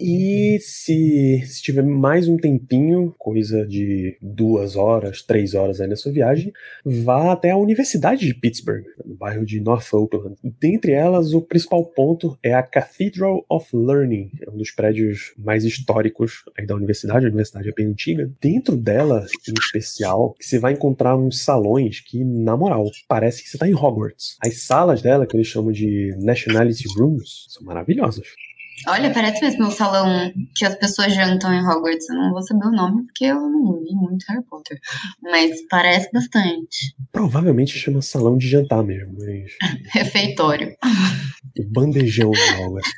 E se tiver mais um tempinho, coisa de 2 horas, 3 horas aí na sua viagem, vá até a Universidade de Pittsburgh, no bairro de North Oakland. Dentre elas, o principal ponto é a Cathedral of Learning, é um dos prédios mais históricos aí da universidade. A universidade é bem antiga. Dentro dela, em especial, você vai encontrar uns salões que, na moral, parece que você está em Hogwarts. As salas dela, que eles chamam de Nationality Rooms, são maravilhosas. Olha, parece mesmo o salão que as pessoas jantam em Hogwarts. Eu não vou saber o nome porque eu não li muito Harry Potter, mas parece bastante. Provavelmente chama salão de jantar mesmo, mas... refeitório. O bandejão de Hogwarts.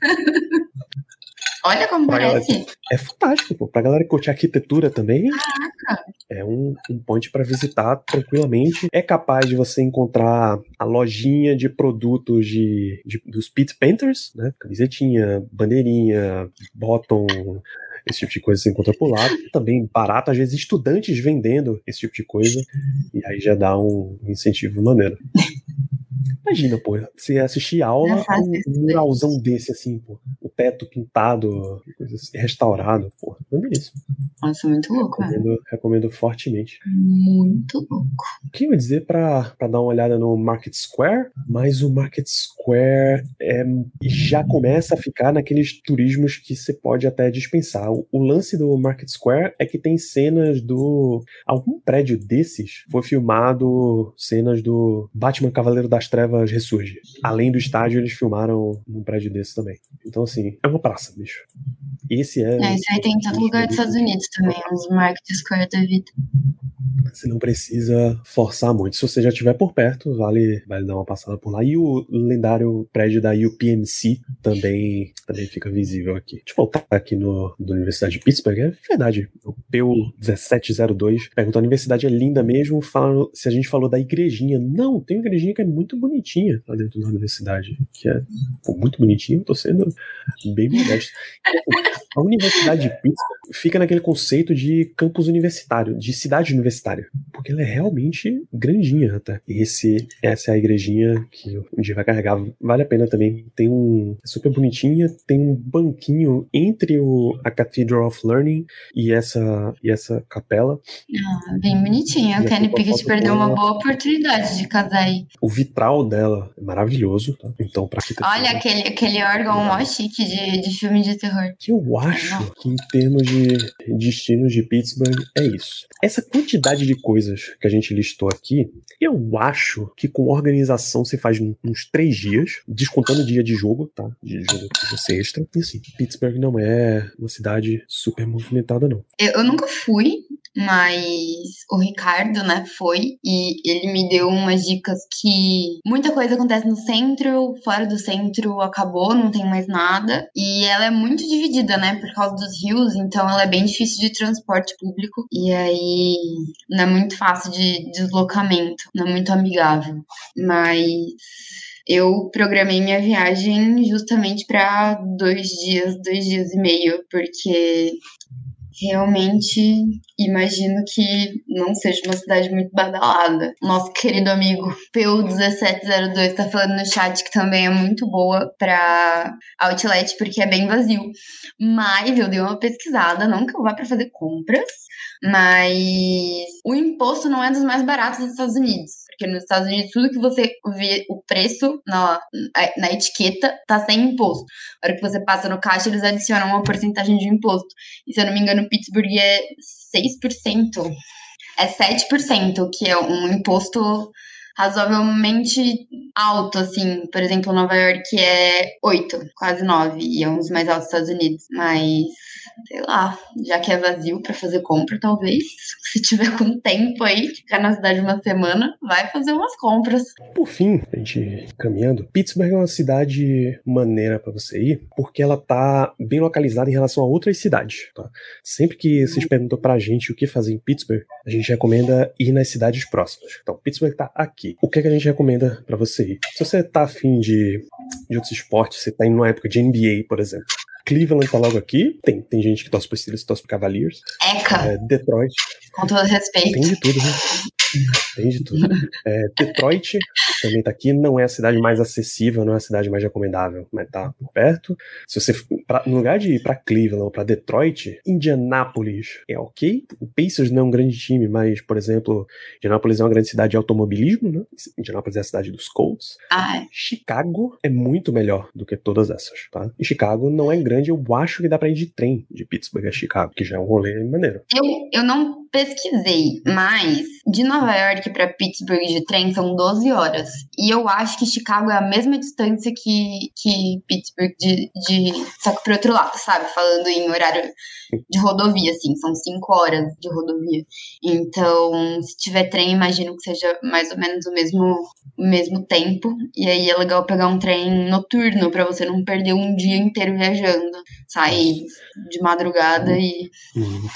Olha como pra parece. Galera, é fantástico, pô. Pra galera curtir arquitetura também. Caraca. É um ponto pra visitar tranquilamente. É capaz de você encontrar a lojinha de produtos dos Pitt Panthers, né? Camisetinha, bandeirinha, bottom, esse tipo de coisa você encontra por lá. Também barato, às vezes estudantes vendendo esse tipo de coisa. E aí já dá um incentivo maneiro. Imagina, pô, você assistir a aula a um muralzão desse, assim, pô. O teto pintado, coisa assim, restaurado, pô. Não é isso. Nossa, muito louco, né? Recomendo fortemente. Muito louco. O que eu ia dizer pra dar uma olhada no Market Square? Mas o Market Square já começa a ficar naqueles turismos que você pode até dispensar. O lance do Market Square é que tem cenas do... Algum prédio desses foi filmado cenas do Batman Cavaleiro das Trevas Ressurge. Além do estádio, eles filmaram num prédio desse também. Então, assim, é uma praça, bicho. Esse é... Isso aí tem em todo lugar dos Estados Unidos também, uns Market Square da vida. Você não precisa forçar muito. Se você já estiver por perto, vale dar uma passada por lá. E o lendário prédio da UPMC também fica visível aqui. Deixa eu voltar aqui da Universidade de Pittsburgh. É verdade. O PU1702 pergunta, a universidade é linda mesmo? Fala, se a gente falou da igrejinha. Não, tem uma igrejinha que é muito bonitinha lá dentro da universidade. Que é muito bonitinha. Tô sendo bem modesto. A Universidade de Pittsburgh fica naquele conceito de campus universitário, de cidade universitária, porque ela é realmente grandinha, tá? Essa é a igrejinha que um dia vai carregar. Vale a pena também. É super bonitinha, tem um banquinho entre a Cathedral of Learning e essa capela. Ah, bem bonitinha. O Kenny Pickett perdeu uma boa oportunidade de casar aí. O vitral dela é maravilhoso, tá? Então, pra que... Olha, aquele órgão mó chique de filme de terror. Que eu acho que em termos de destinos de Pittsburgh é isso. Essa quantidade de coisas que a gente listou aqui, eu acho que com organização se faz uns 3 dias, descontando o dia de jogo, tá? De jogo de sexta. E assim, Pittsburgh não é uma cidade super movimentada, não. Eu nunca fui, mas o Ricardo, né, foi e ele me deu umas dicas que muita coisa acontece no centro, fora do centro acabou, não tem mais nada, e ela é muito dividida, né, por causa dos rios, então ela é bem difícil de transporte público, e aí não é muito fácil de deslocamento, não é muito amigável, mas... Eu programei minha viagem justamente para 2 dias, 2 dias e meio, porque realmente imagino que não seja uma cidade muito badalada. Nosso querido amigo PU1702 está falando no chat que também é muito boa para outlet, porque é bem vazio. Mas eu dei uma pesquisada, não que eu vá para fazer compras, mas o imposto não é dos mais baratos dos Estados Unidos. Porque nos Estados Unidos, tudo que você vê o preço na etiqueta tá sem imposto. A hora que você passa no caixa, eles adicionam uma porcentagem de imposto. E se eu não me engano, Pittsburgh é 6%. É 7%, que é um imposto razoavelmente alto, assim. Por exemplo, Nova York é 8, quase 9. E é um dos mais altos dos Estados Unidos. Mas... sei lá, já que é vazio pra fazer compra, talvez, se tiver com tempo aí, ficar na cidade uma semana, vai fazer umas compras. Por fim, a gente caminhando, Pittsburgh é uma cidade maneira pra você ir, porque ela tá bem localizada em relação a outras cidades, tá? Sempre que vocês perguntam pra gente o que fazer em Pittsburgh, a gente recomenda ir nas cidades próximas. Então, Pittsburgh tá aqui. O que é que a gente recomenda pra você ir? Se você tá afim de outros esportes, você tá indo numa época de NBA, por exemplo, Cleveland tá logo aqui. Tem gente que torce pro Steelers, torce pro Cavaliers. Eca. Detroit. Com todo respeito. Tem de tudo, né? Tem de tudo. Detroit também tá aqui. Não é a cidade mais acessível, não é a cidade mais recomendável, mas tá por perto. Se você no lugar de ir pra Cleveland ou pra Detroit, Indianápolis é ok. O Pacers não é um grande time, mas, por exemplo, Indianápolis é uma grande cidade de automobilismo, né? Indianápolis é a cidade dos Colts. Ai. Chicago é muito melhor do que todas essas, tá? E Chicago não é grande, eu acho que dá pra ir de trem de Pittsburgh a Chicago, que já é um rolê maneiro. Eu não pesquisei, mas de Nova Nova York para Pittsburgh de trem são 12 horas. E eu acho que Chicago é a mesma distância que Pittsburgh só que pro outro lado, sabe? Falando em horário de rodovia, assim. São 5 horas de rodovia. Então, se tiver trem, imagino que seja mais ou menos o mesmo tempo. E aí é legal pegar um trem noturno para você não perder um dia inteiro viajando. Sair de madrugada e...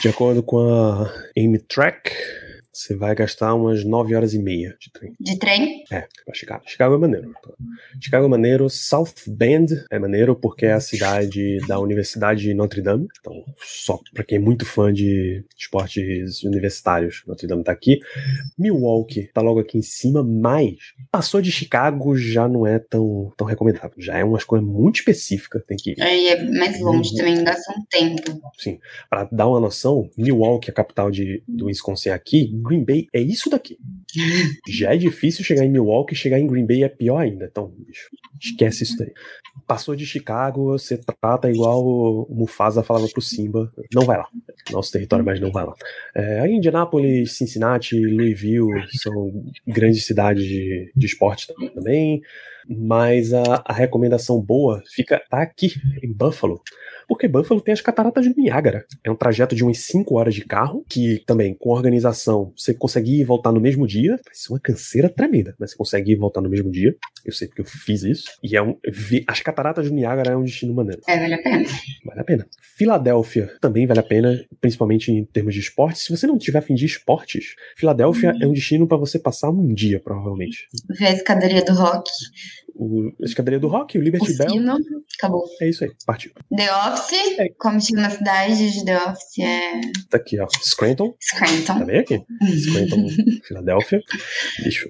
De acordo com a Amtrak... Você vai gastar umas 9 horas e meia de trem. De trem? É, pra Chicago. Chicago é maneiro. Chicago é maneiro. South Bend é maneiro porque é a cidade da Universidade de Notre Dame. Então, só pra quem é muito fã de esportes universitários, Notre Dame tá aqui. Milwaukee tá logo aqui em cima, mas passou de Chicago já não é tão recomendável. Já é umas coisas muito específicas. Tem que ir. Aí é mais longe também, gasta um tempo. Sim. Pra dar uma noção, Milwaukee, a capital do Wisconsin aqui, Green Bay é isso daqui. Já é difícil chegar em Milwaukee, chegar em Green Bay é pior ainda. Então, bicho, esquece isso daí. Passou de Chicago, você trata igual o Mufasa falava pro Simba. Não vai lá. Nosso território, mas não vai lá. É, Indianápolis, Cincinnati, Louisville são grandes cidades de esporte também. Mas a recomendação boa tá aqui, em Buffalo. Porque Buffalo tem as cataratas do Niágara. É um trajeto de umas 5 horas de carro, que também, com organização, você consegue ir e voltar no mesmo dia. Vai ser uma canseira tremenda, mas você consegue ir e voltar no mesmo dia. Eu sei porque eu fiz isso. E as cataratas do Niágara é um destino maneiro. É, vale a pena. Vale a pena. Filadélfia também vale a pena, principalmente em termos de esportes. Se você não tiver a fim de esportes, Filadélfia é um destino para você passar um dia, provavelmente. Ver a escadaria do rock. A escadaria do rock, o Liberty Bell. Acabou. É isso aí, partiu. The Office, como chega na cidade de The Office é... Tá aqui, ó, Scranton. Tá bem aqui? Scranton, Filadélfia. Bicho,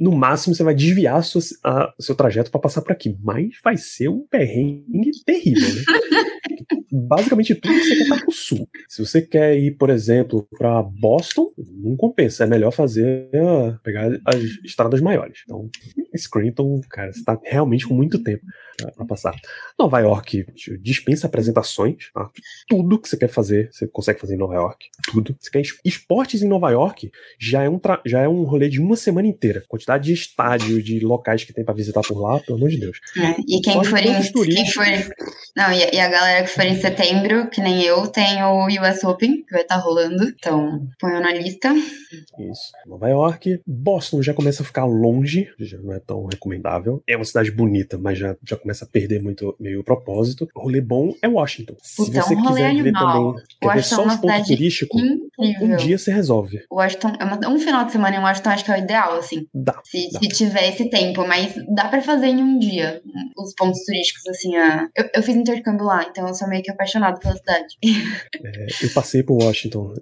no máximo você vai desviar o seu trajeto pra passar por aqui, mas vai ser um perrengue terrível, né? Basicamente tudo que você quer tá pro sul. Se você quer ir, por exemplo, pra Boston, não compensa. É melhor pegar as estradas maiores. Então, Scranton, cara, você tá realmente com muito tempo pra passar. Nova York dispensa apresentações, tá? Tudo que você quer fazer, você consegue fazer em Nova York. Tudo. Você quer esportes em Nova York, já é um rolê de uma semana inteira. Quantidade de estádio, de locais que tem pra visitar por lá, pelo amor de Deus. É, e quem for... Não, e a galera que for em setembro, que nem eu, tem o US Open, que vai estar rolando. Então, ponho na lista. Isso. Nova York. Boston já começa a ficar longe, já não é tão recomendável. É uma cidade bonita, mas já começa a perder muito meio o propósito. O rolê bom é Washington. Se você quiser ver também, quer ver só os pontos turísticos, um dia você resolve. Washington, um final de semana em Washington acho que é o ideal, assim. Dá. Se tiver esse tempo, mas dá pra fazer em um dia. Os pontos turísticos, assim, eu fiz intercâmbio lá, então eu sou meio que apaixonado pela cidade. Eu passei por Washington.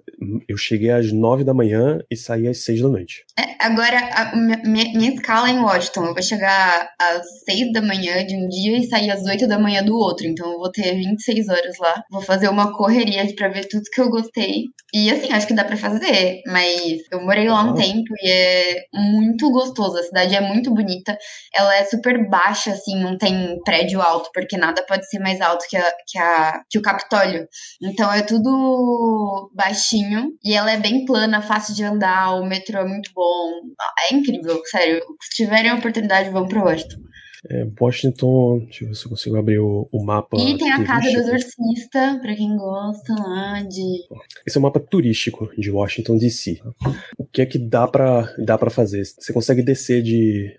Eu cheguei às 9 da manhã e saí às 6 da noite. Agora, minha escala é em Washington. Eu vou chegar às 6 da manhã de um dia e sair às 8 da manhã do outro. Então eu vou ter 26 horas lá. Vou fazer uma correria pra ver tudo que eu gostei. E assim, acho que dá pra fazer. Mas eu morei lá um tempo e é muito gostoso. A cidade é muito bonita. Ela é super baixa, assim. Não tem prédio alto, porque nada pode ser mais alto que o Capitólio. Então é tudo baixinho e ela é bem plana, fácil de andar, o metrô é muito bom. É incrível, sério. Se tiverem a oportunidade, vão pro Washington. Washington, deixa eu ver se eu consigo abrir o mapa. E tem a Casa do Exorcista, pra quem gosta lá de... Esse é o mapa turístico de Washington DC. O que é que dá pra fazer? Você consegue descer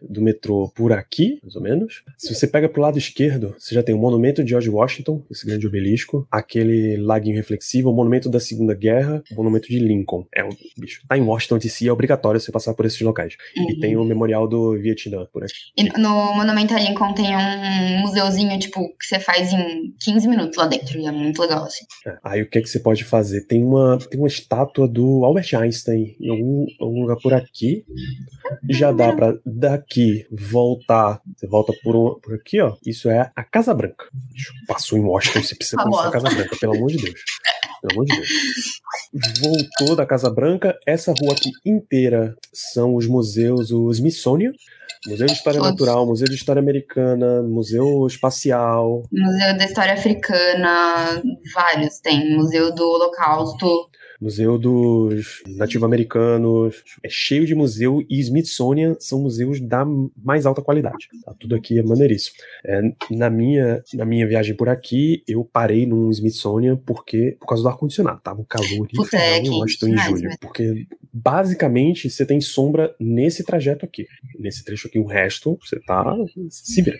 do metrô por aqui, mais ou menos. Se você pega pro lado esquerdo, você já tem o monumento de George Washington, esse grande obelisco, aquele laguinho reflexivo, o monumento da Segunda Guerra, o monumento de Lincoln. Bicho, tá em Washington DC, é obrigatório você passar por esses locais. Uhum. E tem o memorial do Vietnã por aqui. E no monumento Lincoln tem um museuzinho, tipo, que você faz em 15 minutos lá dentro, e é muito legal, assim. Aí o que é que você pode fazer? Tem uma estátua do Albert Einstein em algum lugar por aqui. Já dá pra daqui voltar. Você volta por aqui, ó. Isso é a Casa Branca. Passou em Washington, você precisa conhecer a Casa Branca, pelo amor de Deus. Pelo amor de Deus. Voltou da Casa Branca. Essa rua aqui inteira são os museus, o Smithsonian. Museu de História Natural, Museu de História Americana, Museu Espacial... Museu da História Africana, vários tem. Museu do Holocausto... Museu dos Nativo-Americanos. É cheio de museu, e Smithsonian são museus da mais alta qualidade. Tá? Tudo aqui é maneiríssimo. É, na minha viagem por aqui, eu parei num Smithsonian por causa do ar-condicionado. Tava um calor e eu estou em julho. Porque, basicamente, você tem sombra nesse trajeto aqui. Nesse trecho aqui, o resto, você tá se vira.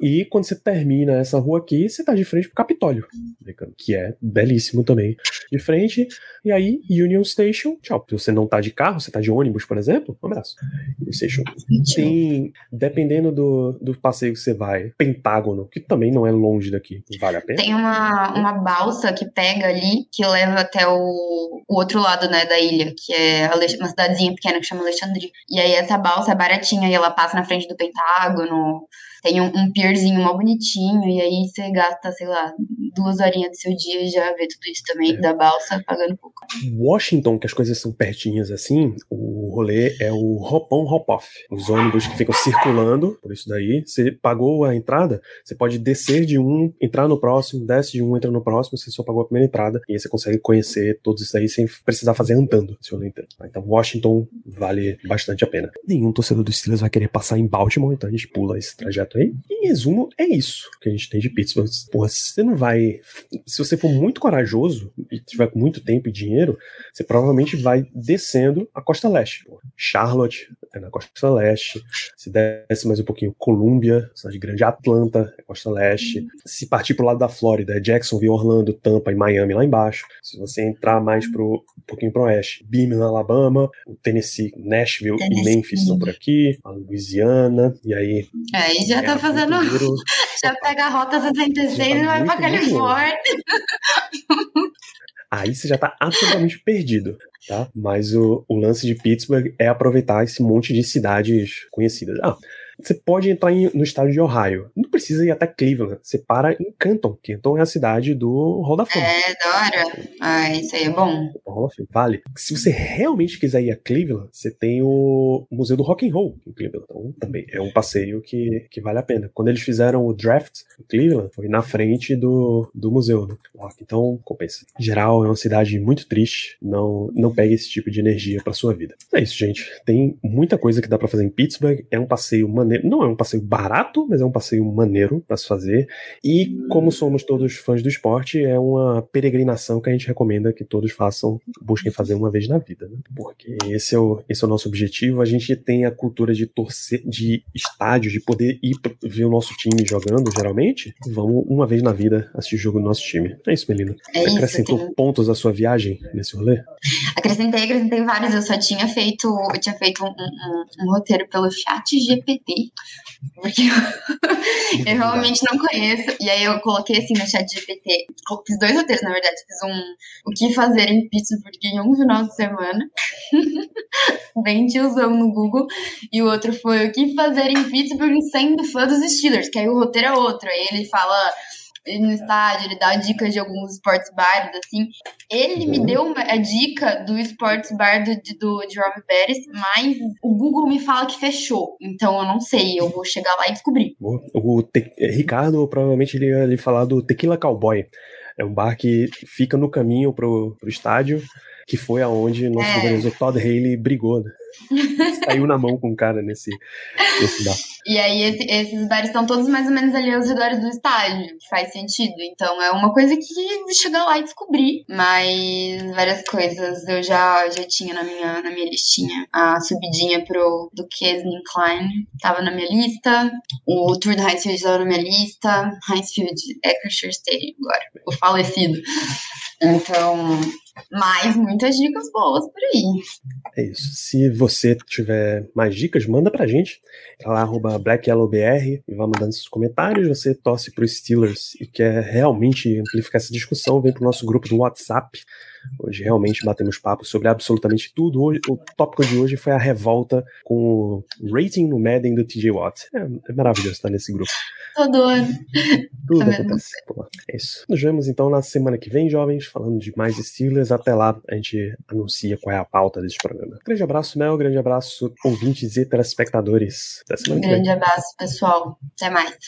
E quando você termina essa rua aqui, você tá de frente pro Capitólio, que é belíssimo também. De frente, e aí Union Station, tchau. Se você não tá de carro, você tá de ônibus, por exemplo, um abraço. Union Station. Tem, dependendo do passeio que você vai, Pentágono, que também não é longe daqui, vale a pena. Tem uma balsa que pega ali, que leva até o outro lado, né, da ilha, que é uma cidadezinha pequena que chama Alexandria. E aí essa balsa é baratinha e ela passa na frente do Pentágono. Tem um pierzinho mó bonitinho, e aí você gasta, sei lá, 2 horinhas do seu dia e já vê tudo isso também, da balsa, pagando pouco. Washington, que as coisas são pertinhas assim, o rolê é o hop-on, hop-off. Os ônibus que ficam circulando, por isso daí, você pagou a entrada, você pode descer de um, entrar no próximo, desce de um, entra no próximo, você só pagou a primeira entrada, e aí você consegue conhecer todos isso aí sem precisar fazer andando, se eu não entendo. Então Washington vale bastante a pena. Nenhum torcedor dos Steelers vai querer passar em Baltimore, então a gente pula esse trajeto. Em resumo, é isso que a gente tem de Pittsburgh. Porra, você não vai... Se você for muito corajoso e tiver com muito tempo e dinheiro, você provavelmente vai descendo a Costa Leste. Porra. Charlotte é na Costa Leste. Se desce mais um pouquinho, Columbia, cidade grande, Atlanta é Costa Leste. Se partir pro lado da Flórida, é Jacksonville, Orlando, Tampa e Miami lá embaixo. Se você entrar mais um pouquinho pro oeste, Birmingham, Alabama, o Tennessee, Nashville e Memphis são por aqui, a Louisiana, e aí... Aí já tá fazendo... Já pega a Rota 66 e vai pra Califórnia. Aí você já tá absolutamente perdido, tá? Mas o lance de Pittsburgh é aproveitar esse monte de cidades conhecidas. Ah, você pode entrar no estado de Ohio. Não precisa ir até Cleveland. Você para em Canton. Canton é a cidade do Hall da Fama. É, da hora. Ah, isso aí é bom. Vale. Se você realmente quiser ir a Cleveland, você tem o Museu do Rock and Roll em Cleveland. Então, também é um passeio que vale a pena. Quando eles fizeram o draft em Cleveland, foi na frente do museu. Né? Então, compensa. Em geral, é uma cidade muito triste. Não pegue esse tipo de energia pra sua vida. É isso, gente. Tem muita coisa que dá pra fazer em Pittsburgh. É um passeio maneiro. Não é um passeio barato, mas é um passeio maneiro para se fazer, e como somos todos fãs do esporte, é uma peregrinação que a gente recomenda que todos façam, busquem fazer uma vez na vida, né? Porque esse é o nosso objetivo. A gente tem a cultura de torcer, de estádio, de poder ir ver o nosso time jogando, geralmente vamos uma vez na vida assistir o jogo do nosso time. É isso, Melina. Você acrescentou pontos à sua viagem nesse rolê? Acrescentei vários. Eu tinha feito um roteiro pelo chat GPT, porque eu realmente não conheço, e aí eu coloquei assim no chat GPT, fiz 2 roteiros, na verdade. Fiz o que fazer em Pittsburgh em um final de semana, bem tiozão no Google, e o outro foi o que fazer em Pittsburgh sendo fã dos Steelers, que aí o roteiro é outro, aí ele fala... no estádio, ele dá dicas de alguns sports bars, assim. Ele me deu a dica do sports bar de Robert Pérez, mas o Google me fala que fechou, então eu não sei, eu vou chegar lá e descobrir. Ricardo, provavelmente ele ia falar do Tequila Cowboy, é um bar que fica no caminho pro estádio, que foi aonde nosso organizador Todd Haley brigou, né? Saiu na mão com o cara nesse bar. E aí esses bares estão todos mais ou menos ali aos redores do estádio, que faz sentido. Então é uma coisa que chegar lá e descobrir. Mas várias coisas eu já tinha na minha listinha. A subidinha pro Duquesne Incline tava na minha lista. O Tour do Heinz Field tava na minha lista. Heinz Field, Acrisure Stadium agora, o falecido. Então... mais muitas dicas boas por aí. É isso. Se você tiver mais dicas, manda pra gente. Tá lá, @BlackYellowBR, e vai mandando seus comentários. Você torce pro Steelers e quer realmente amplificar essa discussão, vem pro nosso grupo do WhatsApp. Hoje realmente batemos papo sobre absolutamente tudo. Hoje, o tópico de hoje foi a revolta com o rating no Madden do TJ Watt. É maravilhoso estar nesse grupo. Todo ano. Tudo acontece. É isso. Nos vemos então na semana que vem, jovens, falando de mais Steelers. Até lá, a gente anuncia qual é a pauta desse programa. Grande abraço, Mel. Grande abraço, ouvintes e telespectadores. Até semana que vem. Grande abraço, pessoal. Até mais.